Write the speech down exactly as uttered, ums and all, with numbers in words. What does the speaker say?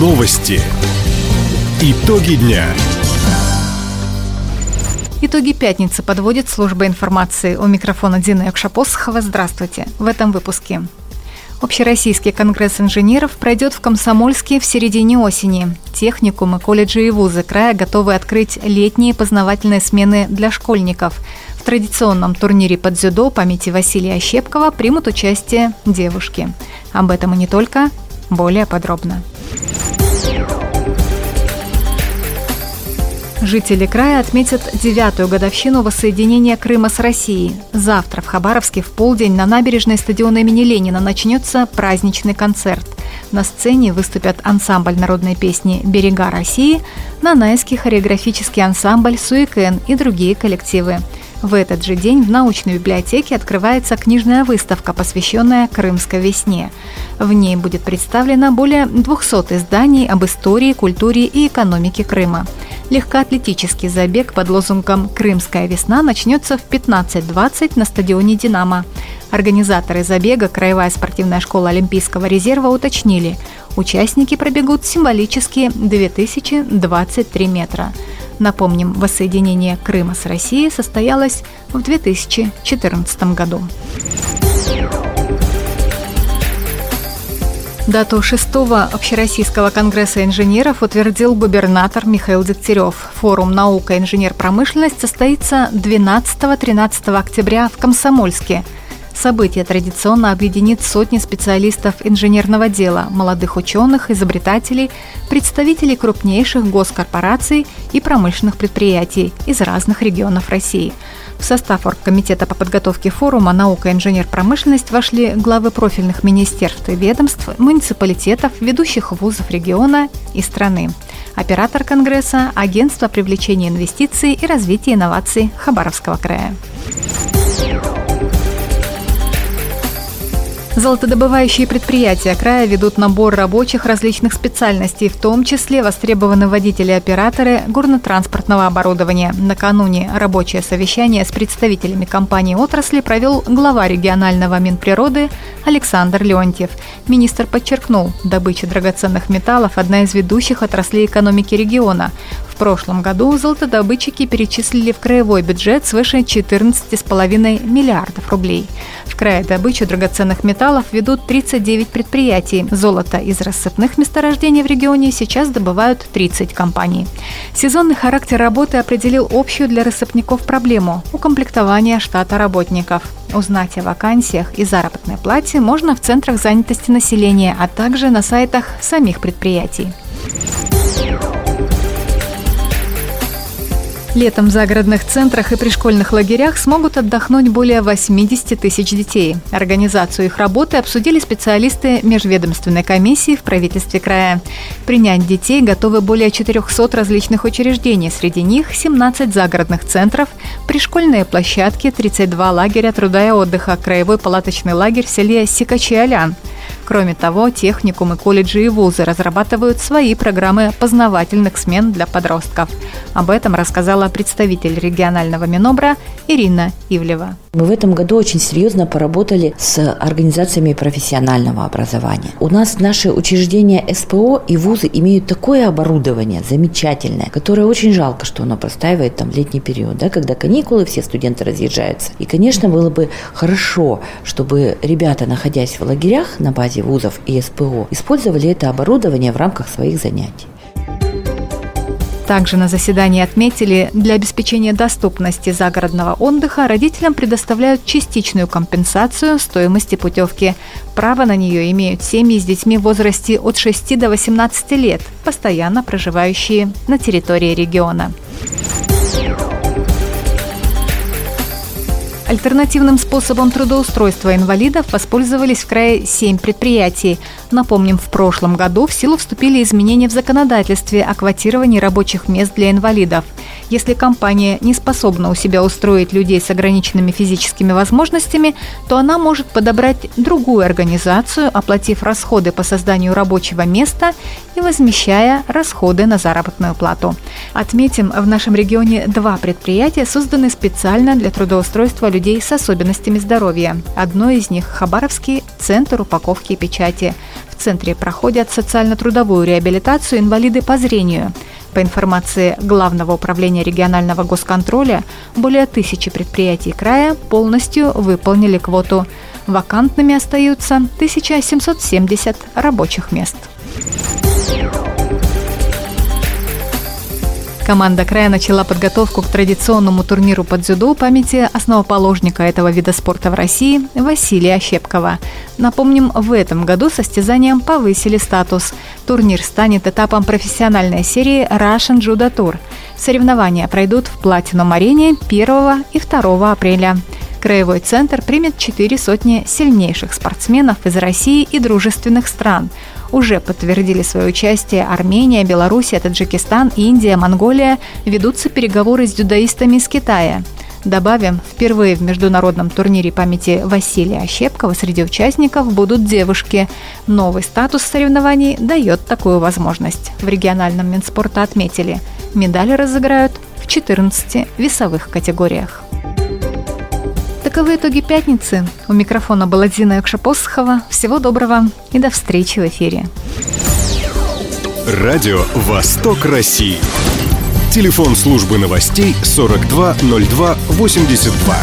Новости. Итоги дня. Итоги пятницы подводит служба информации. У микрофона Дина Иокша-Посохова. Здравствуйте. В этом выпуске. Общероссийский конгресс инженеров пройдет в Комсомольске в середине осени. Техникумы, колледжи и вузы края готовы открыть летние познавательные смены для школьников. В традиционном турнире по дзюдо памяти Василия Ощепкова примут участие девушки. Об этом и не только. Более подробно. Жители края отметят девятую годовщину воссоединения Крыма с Россией. Завтра в Хабаровске в полдень на набережной стадиона имени Ленина начнется праздничный концерт. На сцене выступят ансамбль народной песни «Берега России», нанайский хореографический ансамбль «Суйкен» и другие коллективы. В этот же день в научной библиотеке открывается книжная выставка, посвященная Крымской весне. В ней будет представлено более двухсот изданий об истории, культуре и экономике Крыма. Легкоатлетический забег под лозунгом «Крымская весна» начнется в пятнадцать двадцать на стадионе «Динамо». Организаторы забега, Краевая спортивная школа Олимпийского резерва, уточнили, участники пробегут символические две тысячи двадцать три метра. Напомним, воссоединение Крыма с Россией состоялось в две тысячи четырнадцатом году. Дату шестого Общероссийского конгресса инженеров утвердил губернатор Михаил Дегтярев. Форум «Наука, инженер-промышленность» состоится двенадцатого-тринадцатого октября в Комсомольске. Событие традиционно объединит сотни специалистов инженерного дела, молодых ученых, изобретателей, представителей крупнейших госкорпораций и промышленных предприятий из разных регионов России. В состав оргкомитета по подготовке форума «Наука, инженер-промышленность» вошли главы профильных министерств и ведомств, муниципалитетов, ведущих вузов региона и страны. Оператор конгресса – Агентство привлечения инвестиций и развития инноваций Хабаровского края. Золотодобывающие предприятия края ведут набор рабочих различных специальностей, в том числе востребованы водители-операторы горно-транспортного оборудования. Накануне рабочее совещание с представителями компаний отрасли провел глава регионального Минприроды Александр Леонтьев. Министр подчеркнул, добыча драгоценных металлов – одна из ведущих отраслей экономики региона. В прошлом году золотодобытчики перечислили в краевой бюджет свыше четырнадцати целых пяти десятых миллиардов рублей. В крае добычу драгоценных металлов ведут тридцать девять предприятий. Золото из рассыпных месторождений в регионе сейчас добывают тридцать компаний. Сезонный характер работы определил общую для рассыпников проблему – укомплектование штата работников. Узнать о вакансиях и заработной плате можно в центрах занятости населения, а также на сайтах самих предприятий. Летом в загородных центрах и пришкольных лагерях смогут отдохнуть более восьмидесяти тысяч детей. Организацию их работы обсудили специалисты межведомственной комиссии в правительстве края. Принять детей готовы более четырехсот различных учреждений. Среди них семнадцать загородных центров, пришкольные площадки, тридцать два лагеря труда и отдыха, краевой палаточный лагерь в селе Сикачи-Алян. Кроме того, техникумы, колледжи и вузы разрабатывают свои программы познавательных смен для подростков. Об этом рассказала представитель регионального Минобра Ирина Ивлева. Мы в этом году очень серьезно поработали с организациями профессионального образования. У нас наши учреждения СПО и вузы имеют такое оборудование замечательное, которое очень жалко, что оно простаивает там летний период, да, когда каникулы, все студенты разъезжаются. И, конечно, было бы хорошо, чтобы ребята, находясь в лагерях на базе вузов и СПО, использовали это оборудование в рамках своих занятий. Также на заседании отметили, для обеспечения доступности загородного отдыха родителям предоставляют частичную компенсацию стоимости путевки. Право на нее имеют семьи с детьми в возрасте от шести до восемнадцати лет, постоянно проживающие на территории региона. Альтернативным способом трудоустройства инвалидов воспользовались в крае семь предприятий. Напомним, в прошлом году в силу вступили изменения в законодательстве о квотировании рабочих мест для инвалидов. Если компания не способна у себя устроить людей с ограниченными физическими возможностями, то она может подобрать другую организацию, оплатив расходы по созданию рабочего места и возмещая расходы на заработную плату. Отметим, в нашем регионе два предприятия созданы специально для трудоустройства людей людей с особенностями здоровья. Одно из них – Хабаровский центр упаковки и печати. В центре проходят социально-трудовую реабилитацию инвалиды по зрению. По информации Главного управления регионального госконтроля, более тысячи предприятий края полностью выполнили квоту. Вакантными остаются тысяча семьсот семьдесят рабочих мест. Команда края начала подготовку к традиционному турниру по дзюдо памяти основоположника этого вида спорта в России Василия Ощепкова. Напомним, в этом году состязанием повысили статус. Турнир станет этапом профессиональной серии «Рашн Джудо Тур». Соревнования пройдут в Платинум-арене первого и второго апреля. Краевой центр примет четыре сотни сильнейших спортсменов из России и дружественных стран. Уже подтвердили свое участие Армения, Белоруссия, Таджикистан, Индия, Монголия. Ведутся переговоры с дзюдоистами из Китая. Добавим, впервые в международном турнире памяти Василия Ощепкова среди участников будут девушки. Новый статус соревнований дает такую возможность. В региональном Минспорта отметили, медали разыграют в четырнадцати весовых категориях. Таковы итоги пятницы. У микрофона была Дина Иокша-Посохова. Всего доброго и до встречи в эфире. Радио «Восток России». Телефон службы новостей сорок два ноль два восемьдесят два.